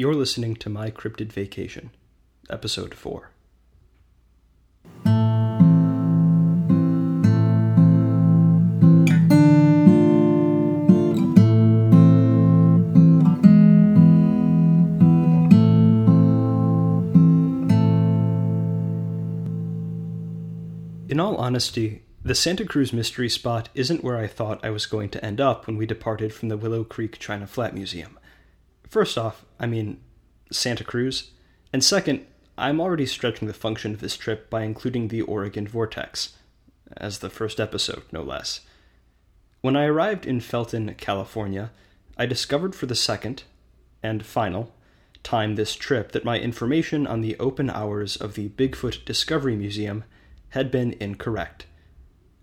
You're listening to My Cryptid Vacation, Episode 4. In all honesty, the Santa Cruz Mystery Spot isn't where I thought I was going to end up when we departed from the Willow Creek China Flat Museum. First off, I mean, Santa Cruz, and second, I'm already stretching the function of this trip by including the Oregon Vortex, as the first episode, no less. When I arrived in Felton, California, I discovered for the second, and final, time this trip that my information on the open hours of the Bigfoot Discovery Museum had been incorrect.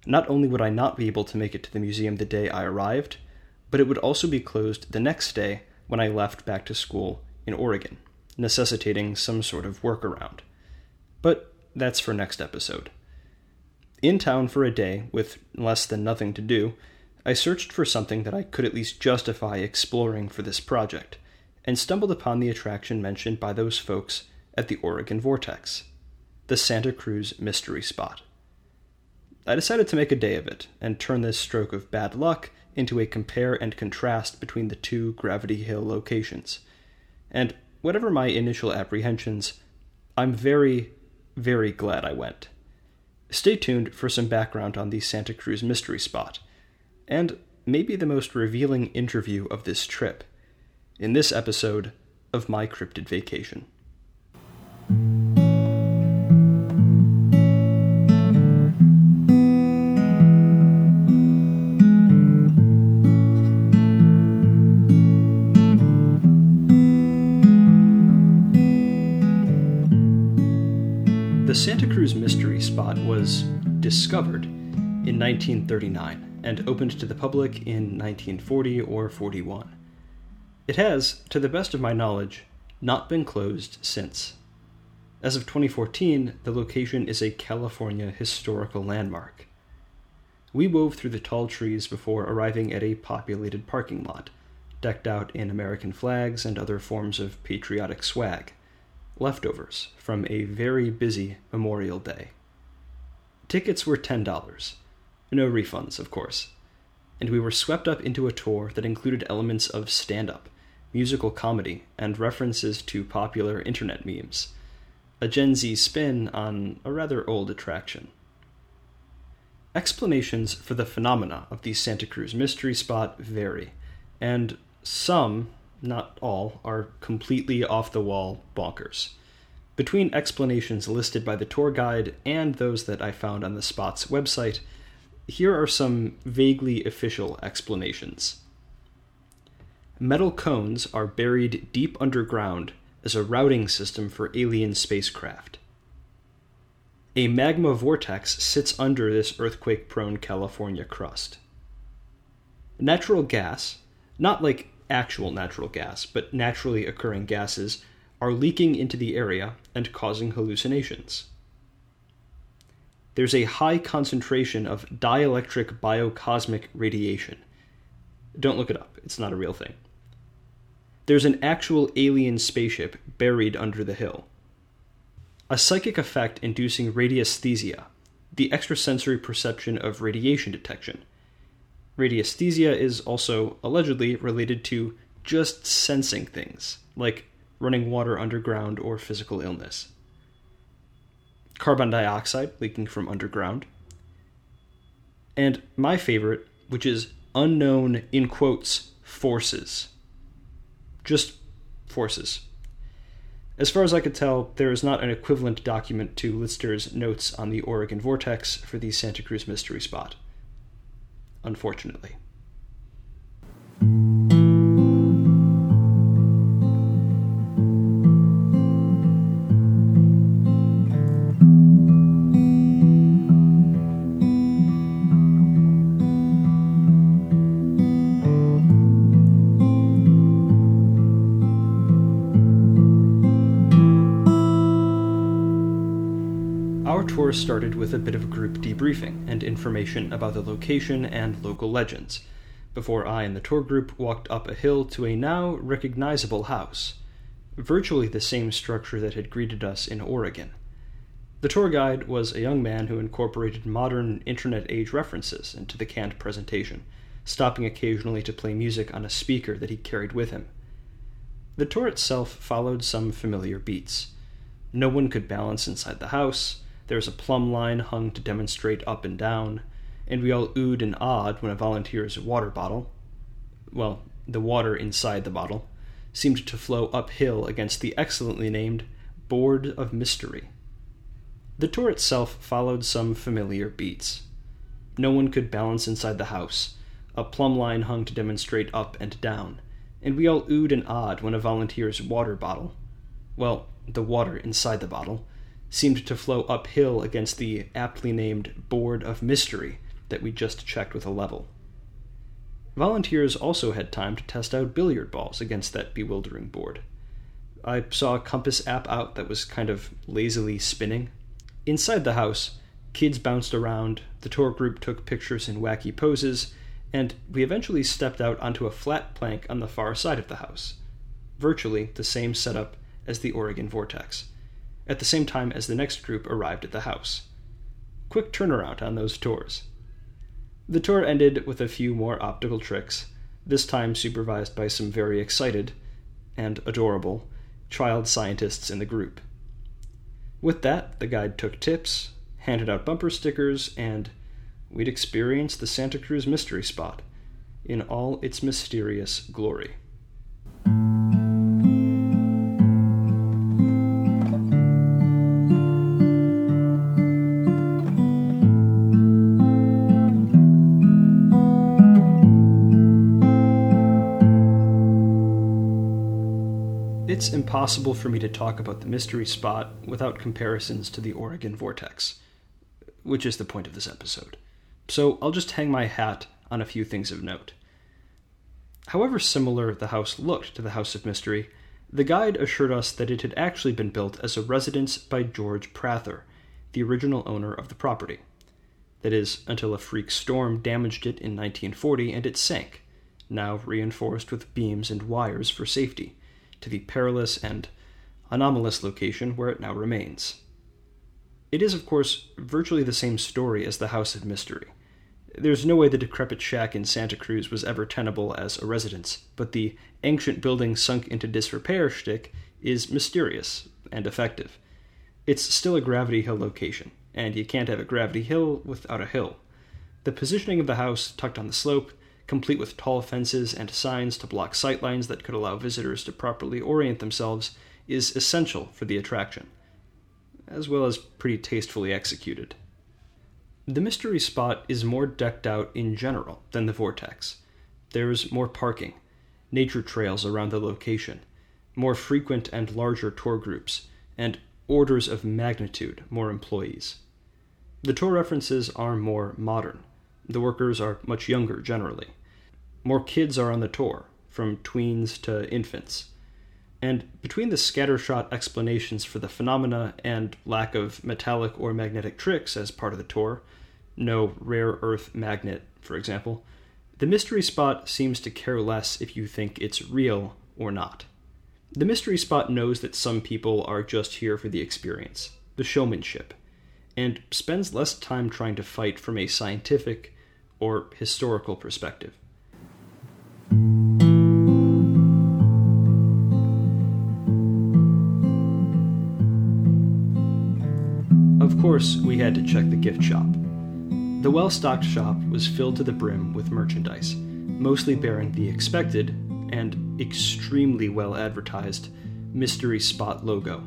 Not only would I not be able to make it to the museum the day I arrived, but it would also be closed the next day when I left back to school in Oregon, necessitating some sort of workaround. But that's for next episode. In town for a day, with less than nothing to do, I searched for something that I could at least justify exploring for this project, and stumbled upon the attraction mentioned by those folks at the Oregon Vortex, the Santa Cruz Mystery Spot. I decided to make a day of it, and turn this stroke of bad luck into a compare and contrast between the two Gravity Hill locations. And whatever my initial apprehensions, I'm very, very glad I went. Stay tuned for some background on the Santa Cruz Mystery Spot, and maybe the most revealing interview of this trip, in this episode of My Cryptid Vacation. The Santa Cruz Mystery Spot was discovered in 1939 and opened to the public in 1940 or 41. It has, to the best of my knowledge, not been closed since. As of 2014, the location is a California historical landmark. We wove through the tall trees before arriving at a populated parking lot, decked out in American flags and other forms of patriotic swag. Leftovers from a very busy Memorial Day. Tickets were $10, no refunds, of course, and we were swept up into a tour that included elements of stand-up, musical comedy, and references to popular internet memes, a Gen Z spin on a rather old attraction. Explanations for the phenomena of the Santa Cruz Mystery Spot vary, and some, not all, are completely off-the-wall bonkers. Between explanations listed by the tour guide and those that I found on the spot's website, here are some vaguely official explanations. Metal cones are buried deep underground as a routing system for alien spacecraft. A magma vortex sits under this earthquake-prone California crust. Natural gas, not like actual natural gas, but naturally occurring gases, are leaking into the area and causing hallucinations. There's a high concentration of dielectric biocosmic radiation. Don't look it up, it's not a real thing. There's an actual alien spaceship buried under the hill. A psychic effect inducing radiesthesia, the extrasensory perception of radiation detection. Radiesthesia is also allegedly related to just sensing things, like running water underground or physical illness. Carbon dioxide leaking from underground. And my favorite, which is unknown, in quotes, forces. Just forces. As far as I could tell, there is not an equivalent document to Lister's notes on the Oregon Vortex for the Santa Cruz Mystery Spot, unfortunately. Our tour started with a bit of group debriefing and information about the location and local legends, before I and the tour group walked up a hill to a now recognizable house, virtually the same structure that had greeted us in Oregon. The tour guide was a young man who incorporated modern internet-age references into the canned presentation, stopping occasionally to play music on a speaker that he carried with him. The tour itself followed some familiar beats. No one could balance inside the house, there was a plumb line hung to demonstrate up and down, and we all oohed and awed when a volunteer's water bottle, well, the water inside the bottle, seemed to flow uphill against the excellently named Board of Mystery. The tour itself followed some familiar beats. No one could balance inside the house, a plumb line hung to demonstrate up and down, and we all oohed and awed when a volunteer's water bottle, well, the water inside the bottle, seemed to flow uphill against the aptly named Board of Mystery that we just checked with a level. Volunteers also had time to test out billiard balls against that bewildering board. I saw a compass app out that was kind of lazily spinning. Inside the house, kids bounced around, the tour group took pictures in wacky poses, and we eventually stepped out onto a flat plank on the far side of the house. Virtually the same setup as the Oregon Vortex, at the same time as the next group arrived at the house. Quick turnaround on those tours. The tour ended with a few more optical tricks, this time supervised by some very excited, and adorable, child scientists in the group. With that, the guide took tips, handed out bumper stickers, and we'd experienced the Santa Cruz Mystery Spot in all its mysterious glory. It's impossible for me to talk about the mystery spot without comparisons to the Oregon Vortex, which is the point of this episode. So I'll just hang my hat on a few things of note. However similar the house looked to the House of Mystery, the guide assured us that it had actually been built as a residence by George Prather, the original owner of the property. That is, until a freak storm damaged it in 1940 and it sank, now reinforced with beams and wires for safety, to the perilous and anomalous location where it now remains. It is, of course, virtually the same story as the House of Mystery. There's no way the decrepit shack in Santa Cruz was ever tenable as a residence, but the ancient building sunk into disrepair shtick is mysterious and effective. It's still a Gravity Hill location, and you can't have a Gravity Hill without a hill. The positioning of the house, tucked on the slope, complete with tall fences and signs to block sightlines that could allow visitors to properly orient themselves, is essential for the attraction, as well as pretty tastefully executed. The mystery spot is more decked out in general than the Vortex. There's more parking, nature trails around the location, more frequent and larger tour groups, and orders of magnitude more employees. The tour references are more modern. The workers are much younger, generally. More kids are on the tour, from tweens to infants. And between the scattershot explanations for the phenomena and lack of metallic or magnetic tricks as part of the tour, no rare earth magnet, for example, the mystery spot seems to care less if you think it's real or not. The mystery spot knows that some people are just here for the experience, the showmanship, and spends less time trying to fight from a scientific or historical perspective. Of course, we had to check the gift shop. The well-stocked shop was filled to the brim with merchandise, mostly bearing the expected and extremely well-advertised mystery spot logo.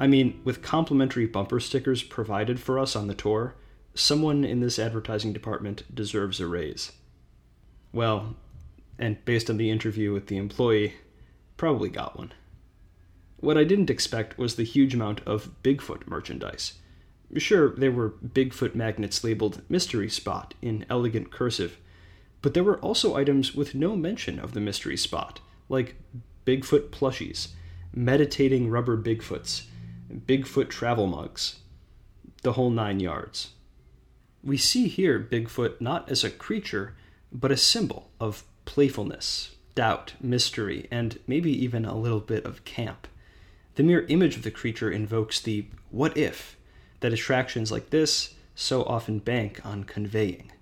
I mean, with complimentary bumper stickers provided for us on the tour, someone in this advertising department deserves a raise. Well, and based on the interview with the employee, probably got one. What I didn't expect was the huge amount of Bigfoot merchandise. Sure, there were Bigfoot magnets labeled Mystery Spot in elegant cursive, but there were also items with no mention of the Mystery Spot, like Bigfoot plushies, meditating rubber Bigfoots, Bigfoot travel mugs, the whole 9 yards. We see here Bigfoot not as a creature, but a symbol of playfulness, doubt, mystery, and maybe even a little bit of camp. The mere image of the creature invokes the what if that attractions like this so often bank on conveying.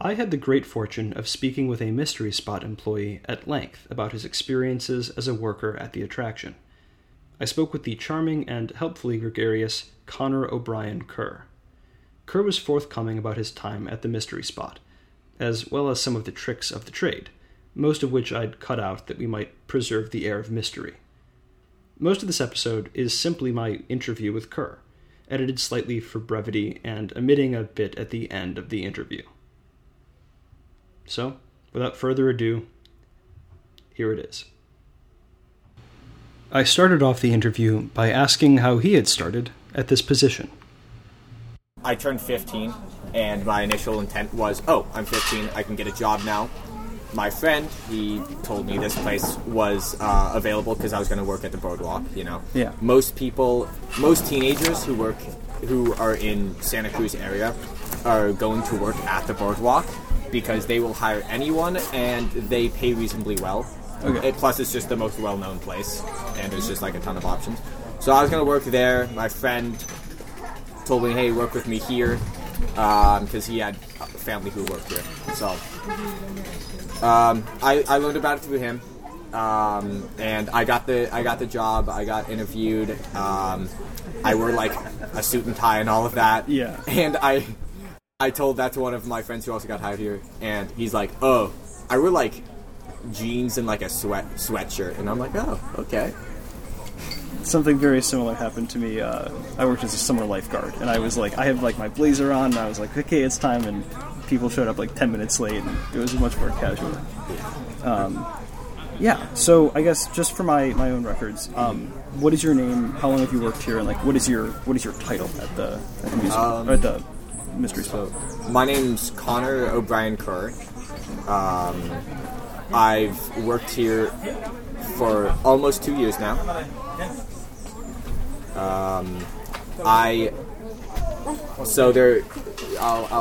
I had the great fortune of speaking with a Mystery Spot employee at length about his experiences as a worker at the attraction. I spoke with the charming and helpfully gregarious Connor O'Brien Kerr. Kerr was forthcoming about his time at the Mystery Spot, as well as some of the tricks of the trade, most of which I'd cut out that we might preserve the air of mystery. Most of this episode is simply my interview with Kerr, edited slightly for brevity and omitting a bit at the end of the interview. So, without further ado, here it is. I started off the interview by asking how he had started at this position. I turned 15, and my initial intent was, I'm 15, I can get a job now. My friend, he told me this place was available because I was going to work at the boardwalk, you know. Yeah. Most teenagers who are in Santa Cruz area are going to work at the boardwalk because they will hire anyone and they pay reasonably well. Okay. Plus, it's just the most well-known place, and there's just like a ton of options. So I was going to work there. My friend told me, hey, work with me here, because he had family who worked here. So I learned about it through him, and I got the job. I got interviewed. I wore like a suit and tie and all of that. Yeah. And I told that to one of my friends who also got hired here, and he's like, oh, I wore like jeans and like a sweatshirt, and I'm like, oh, okay. Something very similar happened to me. I worked as a summer lifeguard, and I was like, I have like my blazer on, and I was like, okay, it's time, and people showed up like 10 minutes late, and it was much more casual. So I guess just for my own records, what is your name, how long have you worked here, and like what is your title at the museum, or at the Mystery Spot? My name's Connor O'Brien Kerr. I've worked here for almost 2 years now. I'll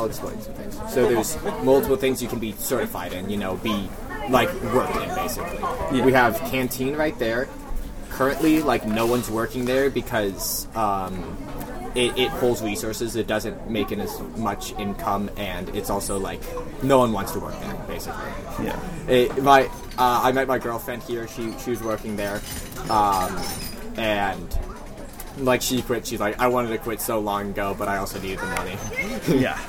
explain some things. So there's multiple things you can be certified in, you know, be like worked in basically. Yeah. We have canteen right there. Currently, like no one's working there because it pulls resources. It doesn't make in as much income, and it's also like no one wants to work there, basically. Yeah. I met my girlfriend here. She was working there, and like she quit. She's like, I wanted to quit so long ago, but I also needed the money. Yeah.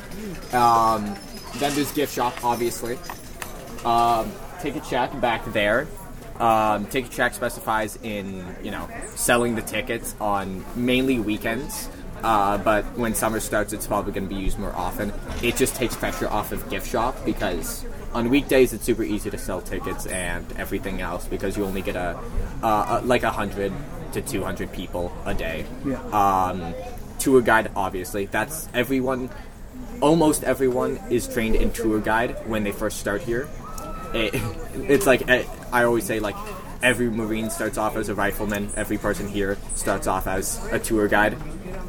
Then there's gift shop, obviously. Ticket check back there. Ticket check specifies in, you know, selling the tickets on mainly weekends. But when summer starts, it's probably going to be used more often. It just takes pressure off of gift shop because on weekdays it's super easy to sell tickets and everything else because you only get like 100 to 200 people a day. Yeah. Tour guide, obviously. That's everyone. Almost everyone is trained in tour guide when they first start here. It's like, I always say, like, every Marine starts off as a rifleman. Every person here starts off as a tour guide.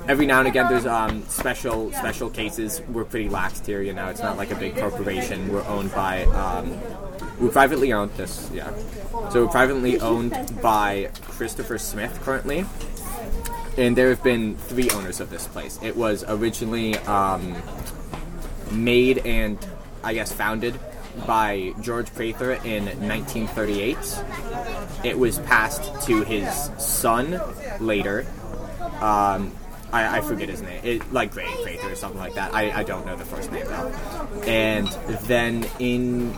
Every now and again, there's special cases. We're pretty laxed here, you know. It's not like a big corporation. We're owned by we're privately owned. This, yeah. So we're privately owned by Christopher Smith currently, and there have been 3 owners of this place. It was originally made and I guess founded by George Prather in 1938. It was passed to his son later. I forget his name. It, like Gray Prather or something like that. I don't know the first name though. And then in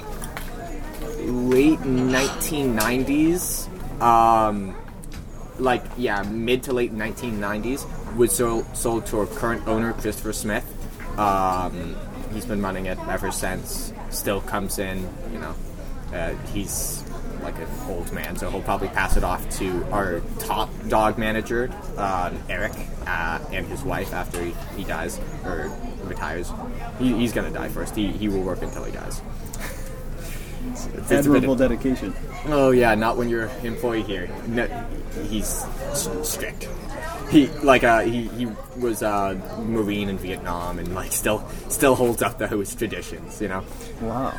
late 1990s, mid to late 1990s, was sold to our current owner, Christopher Smith. He's been running it ever since. Still comes in, you know. He's like an old man, so he'll probably pass it off to our top dog manager, Eric, and his wife after he dies or retires. He's gonna die first. He will work until he dies. It's admirable dedication. Oh yeah, not when you're an employee here. No, he's strict. He was Marine in Vietnam and like still holds up to his traditions, you know. Wow.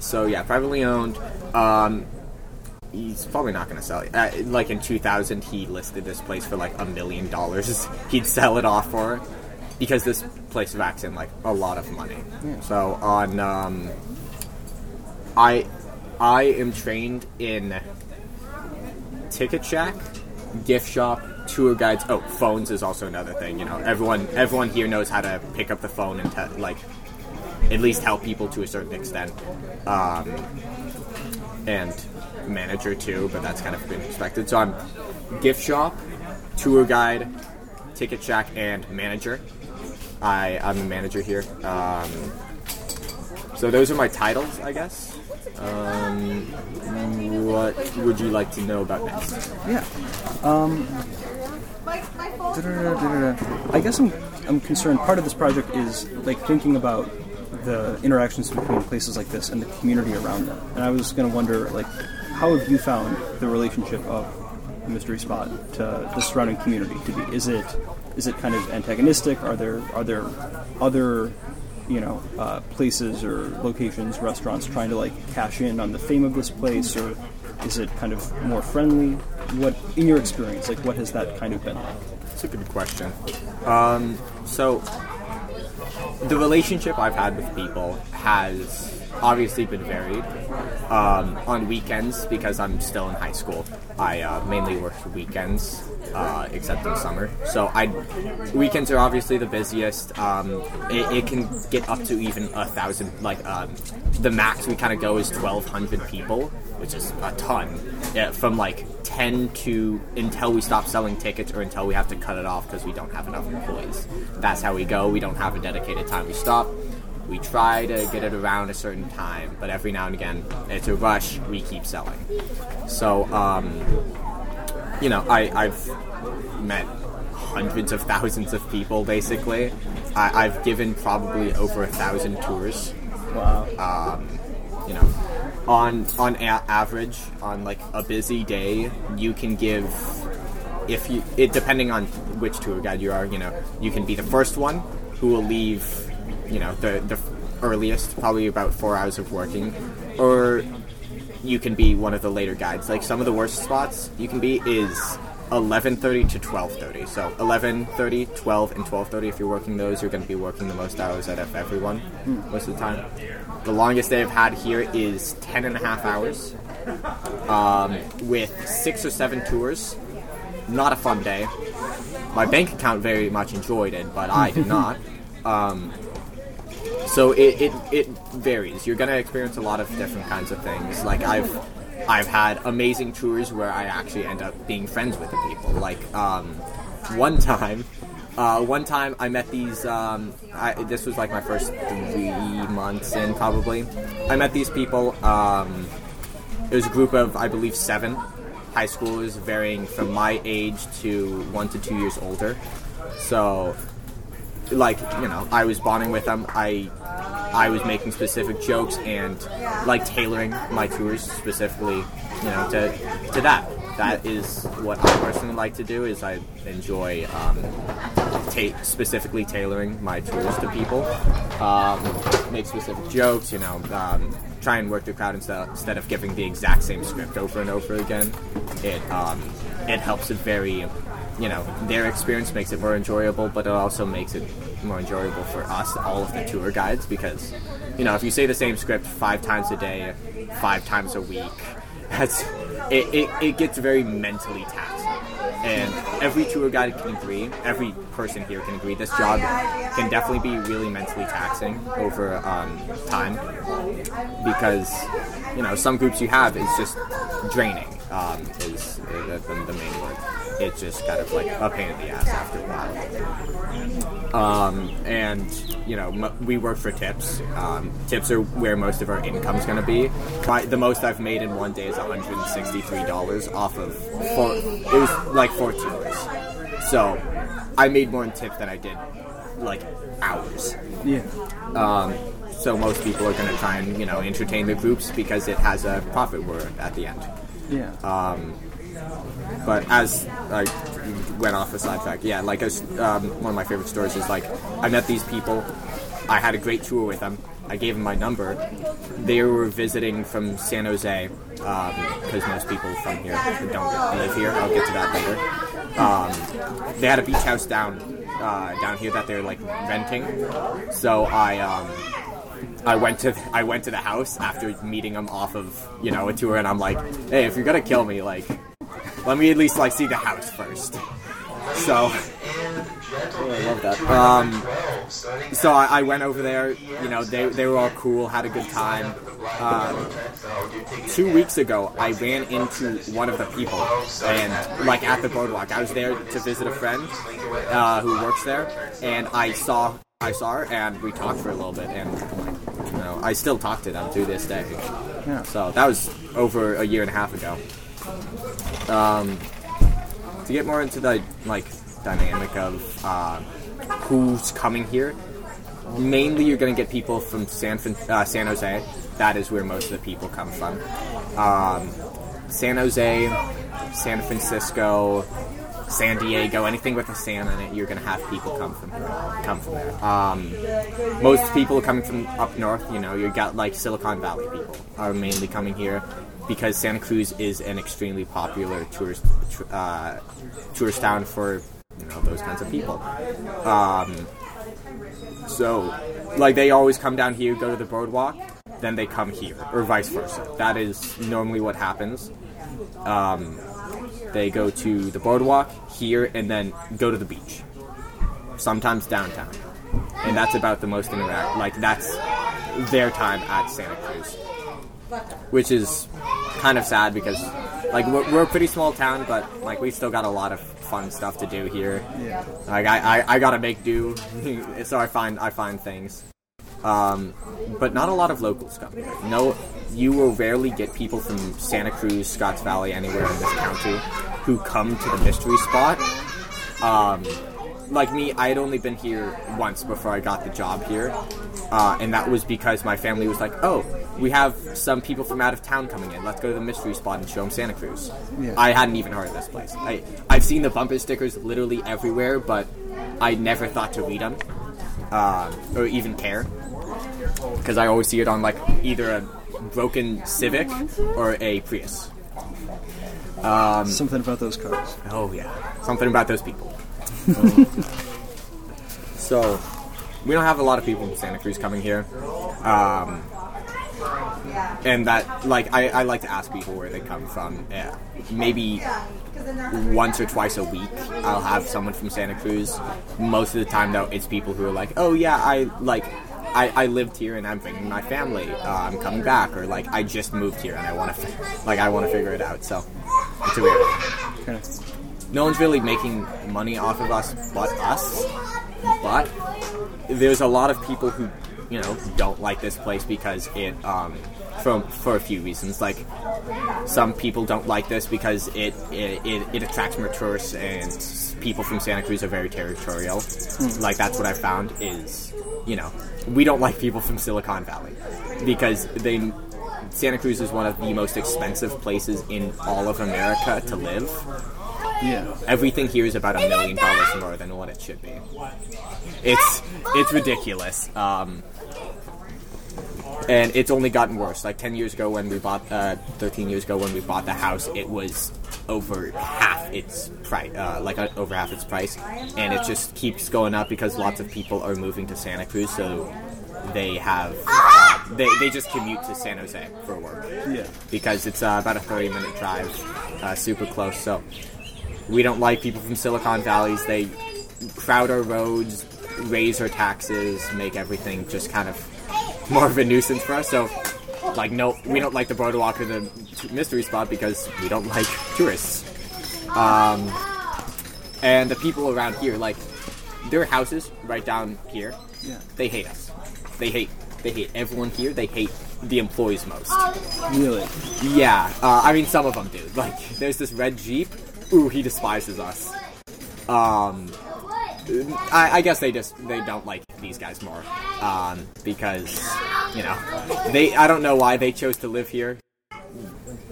So yeah, privately owned. He's probably not going to sell it. Like in 2000, he listed this place for like $1 million. He'd sell it off for, because this place backs in like a lot of money. Yeah. So on, I am trained in ticket shack, gift shop, tour guides. Oh, phones is also another thing. You know, everyone here knows how to pick up the phone and at least help people to a certain extent. And manager too, but that's kind of been expected. So I'm gift shop, tour guide, ticket shack, and manager. I'm the manager here. So those are my titles, I guess. What would you like to know about next? Yeah. I guess I'm concerned. Part of this project is like thinking about the interactions between places like this and the community around them. And I was going to wonder, like, how have you found the relationship of the mystery spot to the surrounding community to be? Is it kind of antagonistic? Are there other, you know, places or locations, restaurants trying to like cash in on the fame of this place, or is it kind of more friendly? What, in your experience, like what has that kind of been like? That's a good question. So the relationship I've had with people has obviously been varied. On weekends, because I'm still in high school, I mainly work weekends, except in summer. So weekends are obviously the busiest. It can get up to even 1,000. Like the max we kind of go is 1,200 people, which is a ton. Yeah, from like 10 to until we stop selling tickets or until we have to cut it off because we don't have enough employees. That's how we go. We don't have a dedicated time we stop. We try to get it around a certain time, but every now and again, it's a rush, we keep selling. So, you know, I've met hundreds of thousands of people, basically. I've given probably over 1,000 tours. Wow. You know, on average, on like a busy day, you can give, depending on which tour guide you are, you know, you can be the first one who will leave, you know, the earliest, probably about 4 hours of working, or you can be one of the later guides. Like some of the worst spots you can be is 11:30 to 12:30. So 11:30, 12, and 12:30. If you're working those, you're going to be working the most hours out of everyone most of the time. The longest day I've had here is 10.5 hours, with 6 or 7 tours. Not a fun day. My bank account very much enjoyed it, but I did not. So it varies. You're going to experience a lot of different kinds of things. Like I've had amazing tours where I actually end up being friends with the people. Like one time I met these. This was like my first 3 months in, probably. I met these people. It was a group of, I believe, 7 high schoolers, varying from my age to 1 to 2 years older. So, like, you know, I was bonding with them. I was making specific jokes and like tailoring my tours specifically, you know, to that. That is what I personally like to do. Is I enjoy specifically tailoring my tours to people, make specific jokes, you know, try and work the crowd instead of giving the exact same script over and over again. It helps it vary. You know, their experience makes it more enjoyable, but it also makes it more enjoyable for us, all of the tour guides, because, you know, if you say the same script 5 times a day, 5 times a week, that's it gets very mentally taxing. And every tour guide can agree, every person here can agree, this job can definitely be really mentally taxing over time, because, you know, some groups you have is just draining, is the main word. It's just kind of like a pain in the ass after a while. And, you know, we work for tips. Tips are where most of our income's going to be. The most I've made in one day is $163 off of it was like 4 tours. So I made more in tip than I did, like, hours. Yeah. So most people are going to try and, you know, entertain the groups because it has a profit word at the end. Yeah. But as I went off a side track, yeah, like one of my favorite stories is, like, I met these people, I had a great tour with them, I gave them my number. They were visiting from San Jose, because most people from here don't live here. I'll get to that later. They had a beach house down here that they were like renting. So I went to the house after meeting them off of, you know, a tour, and I'm like, hey, if you're gonna kill me, like, let me at least like see the house first. So. Oh, I love that. So I went over there, you know, they were all cool, had a good time. 2 weeks ago, I ran into one of the people, and, like, at the boardwalk. I was there to visit a friend who works there, and I saw her, and we talked for a little bit, and, you know, I still talk to them to this day. Yeah. So that was over a year and a half ago. To get more into the, like, dynamic of who's coming here. Mainly, you're going to get people from San Jose. That is where most of the people come from. San Jose, San Francisco, San Diego, anything with a San in it, you're going to have people come from there. Most people coming from up north, you know, you got like Silicon Valley people are mainly coming here because Santa Cruz is an extremely popular tourist town for, you know, those kinds of people. So, like, they always come down here, go to the boardwalk, then they come here, or vice versa. That is normally what happens. They go to the boardwalk, here, and then go to the beach. Sometimes downtown. And that's about the most interact. Like, that's their time at Santa Cruz. Which is kind of sad because, like, we're a pretty small town, but, like, we still got a lot of fun stuff to do here. Yeah. Like, I gotta make do, so I find things. But not a lot of locals come here. No, you will rarely get people from Santa Cruz, Scotts Valley, anywhere in this county who come to the mystery spot. Like me, I had only been here once before I got the job here, and that was because my family was like, oh, we have some people from out of town coming in. Let's go to the mystery spot and show them Santa Cruz. Yeah. I hadn't even heard of this place. I've seen the bumper stickers literally everywhere, but I never thought to read them or even care because I always see it on like either a broken Civic or a Prius. Something about those cars. Oh, yeah. Something about those people. So, we don't have a lot of people in Santa Cruz coming here. And that, like, I like to ask people where they come from. Yeah. Maybe once or twice a week, I'll have someone from Santa Cruz. Most of the time, though, it's people who are like, oh, yeah, I lived here and I'm bringing my family. I'm coming back. Or, like, I just moved here and I want to figure it out. So, it's a weird one. No one's really making money off of us but us. But there's a lot of people who, you know, don't like this place because it, for a few reasons. Like, some people don't like this because it attracts more tourists, and people from Santa Cruz are very territorial. Like, that's what I found is, you know, we don't like people from Silicon Valley because Santa Cruz is one of the most expensive places in all of America to live. Yeah. Everything here is about $1 million more than what it should be. It's ridiculous. And it's only gotten worse. Like 13 years ago when we bought the house, it was over half its price. And it just keeps going up because lots of people are moving to Santa Cruz, so they have they just commute to San Jose for work. Yeah. Because it's about a 30-minute drive, super close. So we don't like people from Silicon Valleys. They crowd our roads, raise our taxes, make everything just kind of more of a nuisance for us. So, like, no, we don't like the boardwalk or the mystery spot because we don't like tourists. And the people around here, like, their houses right down here, yeah, they hate us. They hate everyone here. They hate the employees most. Really? Yeah. I mean, some of them do. Like, there's this red Jeep. Ooh, he despises us. I guess they don't like these guys more, because, you know, I don't know why they chose to live here.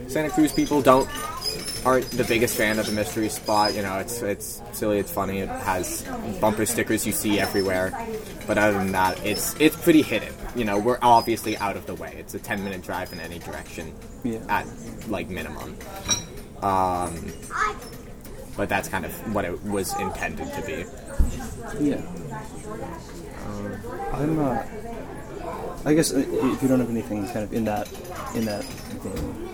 Santa Cruz people don't aren't the biggest fan of the Mystery Spot. You know, it's silly, it's funny, it has bumper stickers you see everywhere. But other than that, it's pretty hidden. You know, we're obviously out of the way. It's a 10-minute drive in any direction at, like, minimum. But that's kind of what it was intended to be. Yeah. I guess if you don't have anything kind of in that vein.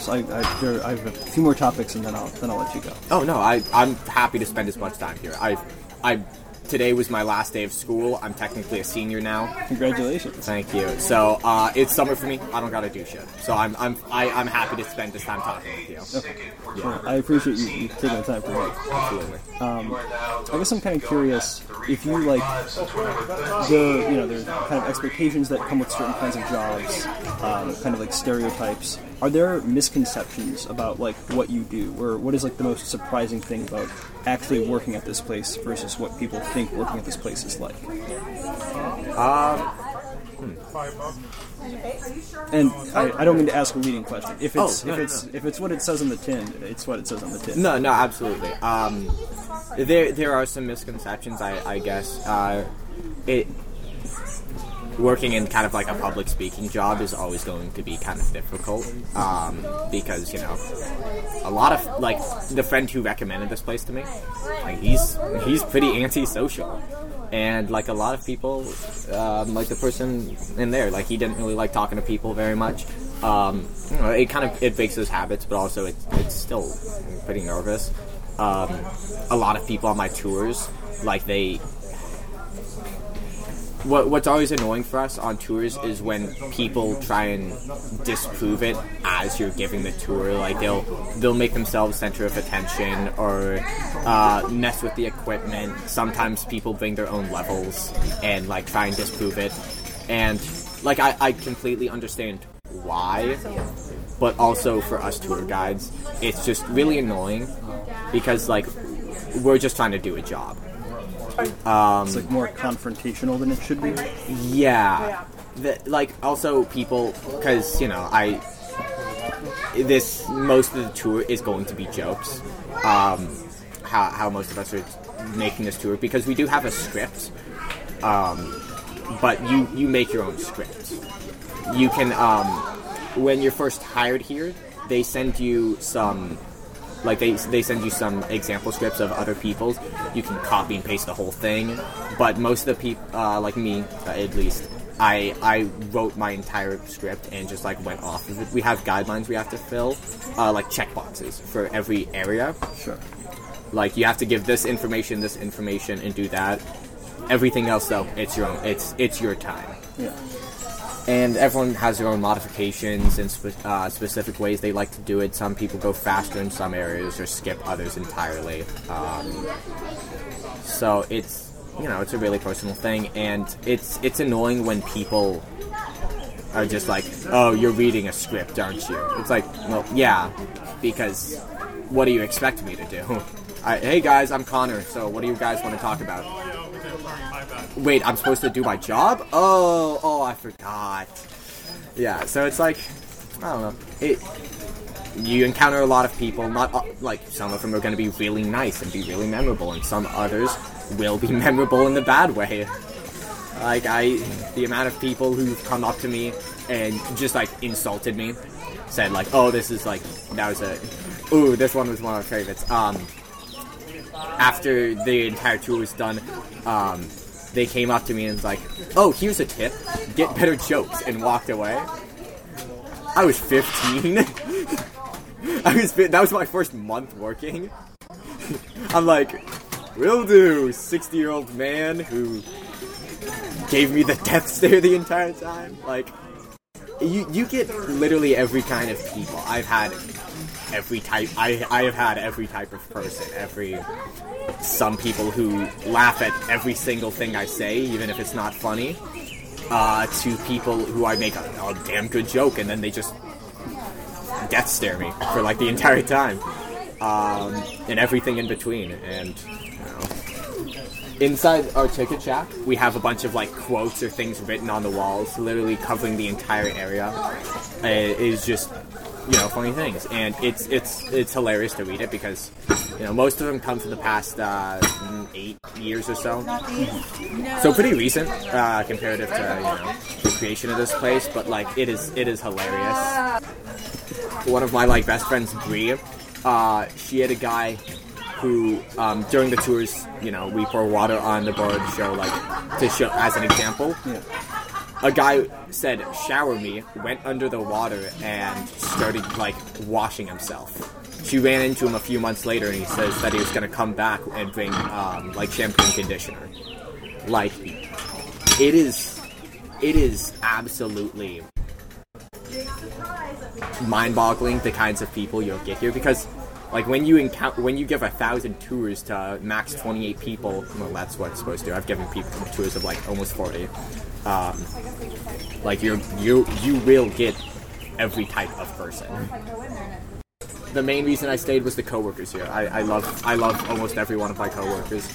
So I have a few more topics, and then I'll let you go. Oh no, I'm happy to spend as much time here. Today was my last day of school. I'm technically a senior now. Congratulations. Thank you. So it's summer for me. I don't gotta do shit. So I'm happy to spend this time talking with you. Okay. Yeah. I appreciate you taking the time for me. Absolutely. I guess I'm kind of curious if you like the kind of expectations that come with certain kinds of jobs, kind of like stereotypes. Are there misconceptions about like what you do, or what is like the most surprising thing about actually working at this place versus what people think working at this place is like? And I don't mean to ask a leading question. If it's what it says on the tin, it's what it says on the tin. No, absolutely. There are some misconceptions, I guess. Working in kind of like a public speaking job is always going to be kind of difficult, because, you know, a lot of, like, the friend who recommended this place to me, like, he's pretty antisocial, and, like, a lot of people, like, the person in there, like, he didn't really like talking to people very much. You know, it kind of, it breaks his habits, but also it's still pretty nervous. A lot of people on my tours, like, they... What's always annoying for us on tours is when people try and disprove it as you're giving the tour. Like, they'll make themselves center of attention or mess with the equipment. Sometimes people bring their own levels and, like, try and disprove it. And, like, I completely understand why, but also for us tour guides, it's just really annoying because, like, we're just trying to do a job. It's like more confrontational than it should be. Yeah. Also people, because, you know, most of the tour is going to be jokes. How most of us are making this tour, because we do have a script. But you make your own script. You can, when you're first hired here, they send you some. Like, they send you some example scripts of other people's. You can copy and paste the whole thing. But most of the people, like me, at least, I wrote my entire script and just, like, went off of it. We have guidelines we have to fill, like, checkboxes for every area. Sure. Like, you have to give this information, and do that. Everything else, though, it's your own. It's your time. Yeah. And everyone has their own modifications and specific ways they like to do it. Some people go faster in some areas or skip others entirely. So it's, you know, it's a really personal thing. And it's annoying when people are just like, oh, you're reading a script, aren't you? It's like, well, yeah, because what do you expect me to do? Hey, guys, I'm Connor, so what do you guys want to talk about? Wait, I'm supposed to do my job? Oh, I forgot. Yeah, so it's like, I don't know. You encounter a lot of people, not like, some of them are going to be really nice and be really memorable, and some others will be memorable in the bad way. Like, the amount of people who've come up to me and just, like, insulted me, said, like, oh, this is, like, this one was one of my favorites. After the entire tour was done, they came up to me and was like, oh, here's a tip, get better jokes, and walked away. I was 15. That was my first month working. I'm like, will do, 60-year-old man who gave me the death stare the entire time. Like, you get literally every kind of people. I've had every type. I have had every type of person. Some people who laugh at every single thing I say, even if it's not funny, to people who I make a damn good joke and then they just death stare me for like the entire time, and everything in between. And you know, inside our ticket shack, we have a bunch of like quotes or things written on the walls, literally covering the entire area. It is just you know, funny things, and it's hilarious to read it because, you know, most of them come from the past 8 years or so, so pretty recent comparative to, you know, the creation of this place. But like it is hilarious. One of my like best friends, Bree, she had a guy who during the tours, you know, we pour water on the board to show, like, to show as an example. Yeah. A guy said, "Shower me," went under the water and started, like, washing himself. She ran into him a few months later, and he says that he was going to come back and bring, like, shampoo and conditioner. Like, it is absolutely mind-boggling the kinds of people you'll get here, because, like, when you give 1,000 tours to max 28 people, well, that's what it's supposed to do. I've given people tours of, like, almost 40. Like, you will get every type of person. The main reason I stayed was the coworkers here. I love almost every one of my coworkers.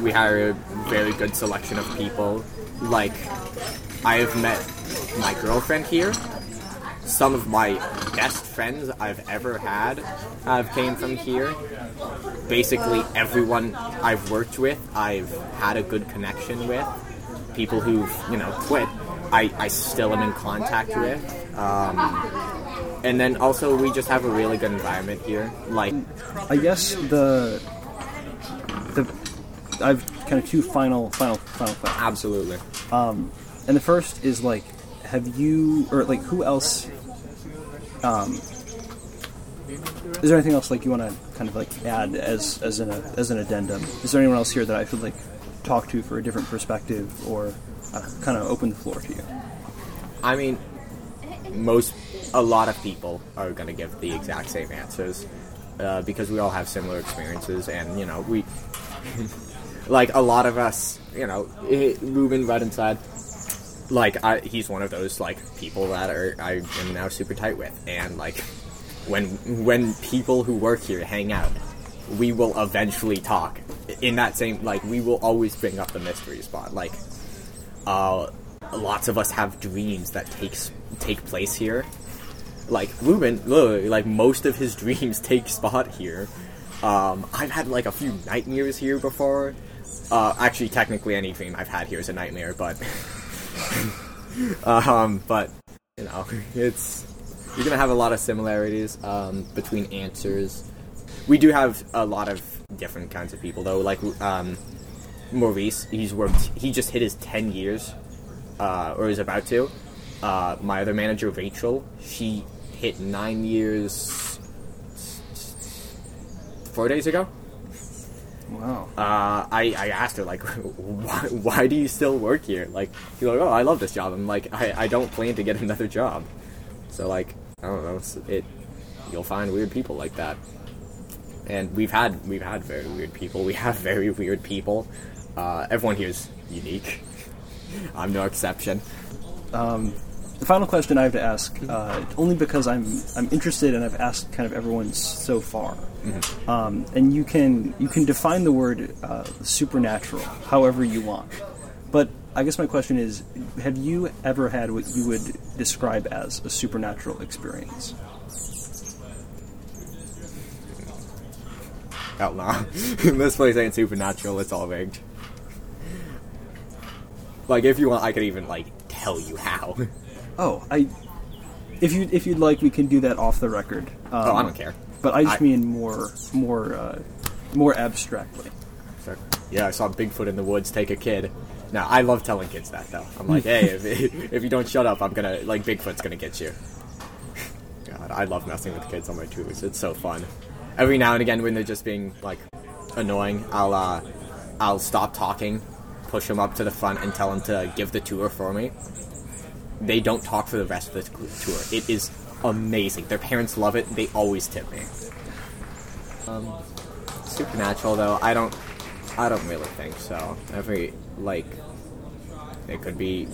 We hire a very good selection of people. Like, I have met my girlfriend here. Some of my best friends I've ever had came from here. Basically everyone I've worked with, I've had a good connection with. People who've, you know, quit, I still am in contact with. And then also we just have a really good environment here. Like, I guess the I've kind of two final questions. Absolutely. And the first is, like, have you, or, like, who else, is there anything else, like, you want to kind of, like, add as an addendum? Is there anyone else here that I should, like, talk to for a different perspective, or kind of open the floor to you? I mean, a lot of people are going to give the exact same answers, because we all have similar experiences, and, you know, we, like, a lot of us, you know, Ruben right inside, like, he's one of those, like, people that I am now super tight with. And, like, when people who work here hang out, we will eventually talk. In that same, like, we will always bring up the mystery spot. Like, lots of us have dreams that take place here. Like, Ruben, literally, like, most of his dreams take spot here. I've had, like, a few nightmares here before. Actually, technically any dream I've had here is a nightmare, but... but, you know, you're gonna have a lot of similarities between answers. We do have a lot of different kinds of people, though. Like, Maurice, he just hit his 10 years, or is about to. My other manager, Rachel, she hit 9 years 4 days ago. Wow. I asked her, like, why do you still work here? Like, she's like, oh, I love this job. I'm like, I don't plan to get another job. So, like, I don't know. You'll find weird people like that. And we've had very weird people. We have very weird people. Everyone here is unique. I'm no exception. The final question I have to ask, only because I'm interested and I've asked kind of everyone so far, mm-hmm. And you can define the word supernatural however you want, but I guess my question is, have you ever had what you would describe as a supernatural experience? Oh no, this place ain't supernatural. It's all rigged. Like, if you want, I could even, like, tell you how. Oh, if you'd like, we can do that off the record. I don't care. But I just mean more abstractly. Sorry. Yeah, I saw Bigfoot in the woods take a kid. Now, I love telling kids that, though. I'm like, hey, if you don't shut up, I'm gonna, like, Bigfoot's gonna get you. God, I love messing with kids on my tours. It's so fun. Every now and again, when they're just being, like, annoying, I'll stop talking, push them up to the front, and tell them to give the tour for me. They don't talk for the rest of the tour. It is amazing. Their parents love it. They always tip me. Supernatural, though, I don't really think so. It could be,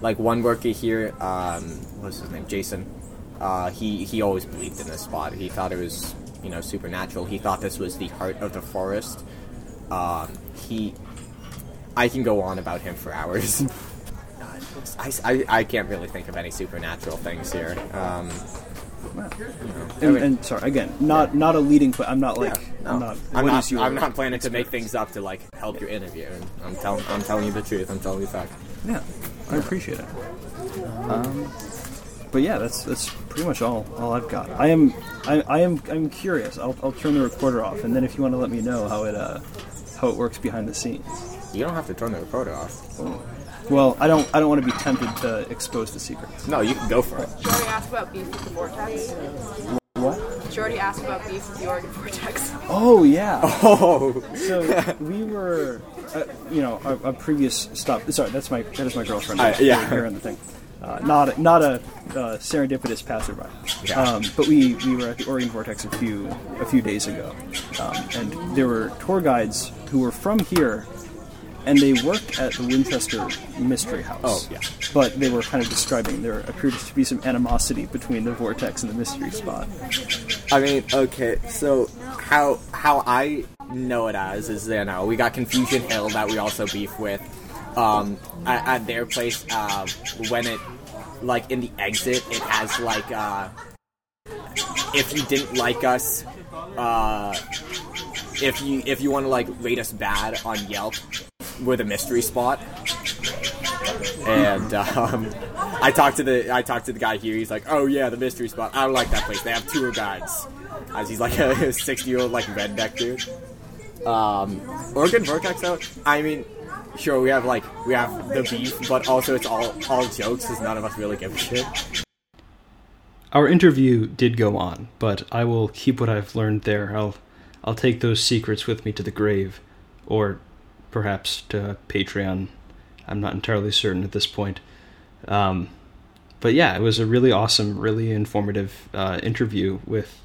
like, one worker here, what's his name, Jason, he always believed in this spot. He thought it was, you know, supernatural. He thought this was the heart of the forest. I can go on about him for hours. I can't really think of any supernatural things here. And sorry again, not a leading. I'm not like I'm not planning to make things up to like help your interview. I'm telling you the truth. I'm telling you the fact. Yeah, I appreciate it. But yeah, that's pretty much all I've got. I'm curious. I'll turn the recorder off, and then if you want to let me know how it works behind the scenes. You don't have to turn the recorder off. Oh. Well, I don't want to be tempted to expose the secrets. No, you can go for it. Did you already ask about beef with the Vortex? What? Did you already ask about beef with the Oregon Vortex? Oh, yeah. Oh. So, we were, a previous stop. Sorry, that is my girlfriend. Here on the thing. Not a serendipitous passerby. Yeah. But we were at the Oregon Vortex a few days ago. And there were tour guides who were from here, and they worked at the Winchester Mystery House. Oh, yeah. But they were kind of describing there appeared to be some animosity between the Vortex and the Mystery Spot. I mean, okay, so how I know it as is, we got Confusion Hill that we also beef with at their place. When it, like, in the exit, it has, like, if you didn't like us, if you want to, like, rate us bad on Yelp, we're the Mystery Spot. And I talked to the guy here. He's like, "Oh yeah, the Mystery Spot. I like that place. They have tour guides." As he's like a 60-year-old like redneck dude. Oregon Vortex though. I mean, sure we have the beef, but also it's all jokes because none of us really give a shit. Our interview did go on, but I will keep what I've learned there. I'll take those secrets with me to the grave, or perhaps to Patreon. I'm not entirely certain at this point. But yeah, it was a really awesome, really informative interview with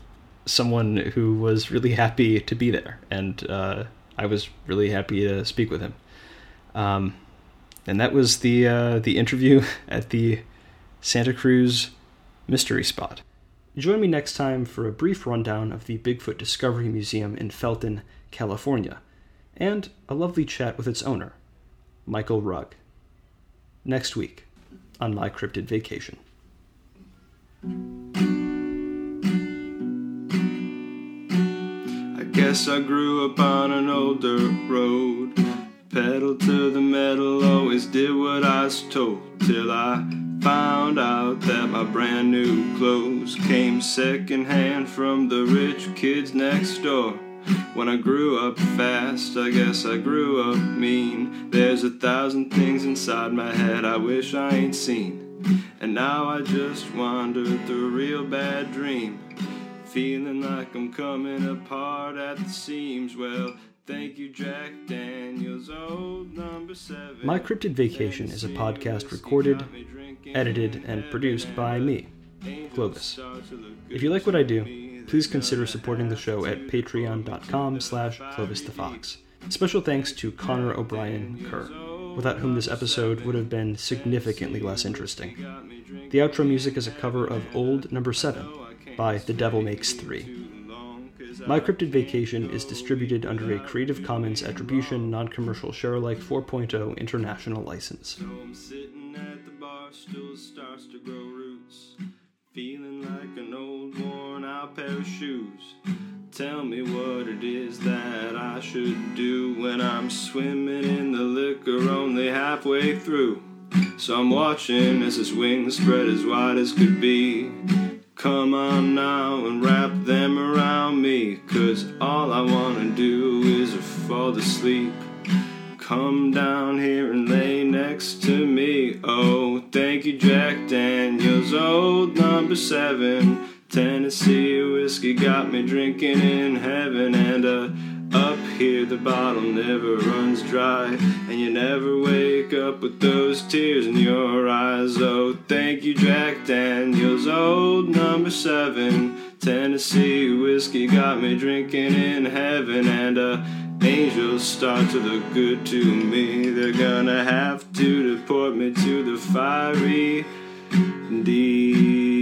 someone who was really happy to be there. And I was really happy to speak with him. And that was the interview at the Santa Cruz Mystery Spot. Join me next time for a brief rundown of the Bigfoot Discovery Museum in Felton, California, and a lovely chat with its owner, Michael Rugg, next week on My Cryptid Vacation. I guess I grew up on an old dirt road, pedal to the metal, always did what I was told, till I found out that my brand new clothes came secondhand from the rich kids next door. When I grew up fast, I guess I grew up mean. There's 1,000 things inside my head I wish I ain't seen. And now I just wandered through a real bad dream, feeling like I'm coming apart at the seams. Well, thank you, Jack Daniels, old number 7. My Cryptid Vacation is a podcast recorded, edited, and produced by me, Clovis. If you like what I do, please consider supporting the show at patreon.com/ClovisTheFox. Special thanks to Connor O'Brien Kerr, without whom this episode would have been significantly less interesting. The outro music is a cover of Old Number 7 by The Devil Makes Three. My Cryptid Vacation is distributed under a Creative Commons Attribution Non-Commercial Sharealike 4.0 international license. So I'm sitting at the bar, stool starts to grow roots. Feeling like an old worn-out pair of shoes. Tell me what it is that I should do when I'm swimming in the liquor only halfway through. So I'm watching as his wings spread as wide as could be. Come on now and wrap them around me, 'cause all I wanna do is fall asleep. Come down here and lay next to me. Oh, thank you, Jack Daniels, old number 7. Tennessee whiskey got me drinking in heaven. And up here the bottle never runs dry, and you never wake up with those tears in your eyes. Oh, thank you, Jack Daniels, old number 7. Tennessee whiskey got me drinking in heaven. And angels start to look good to me. They're gonna have to deport me to the fiery deep.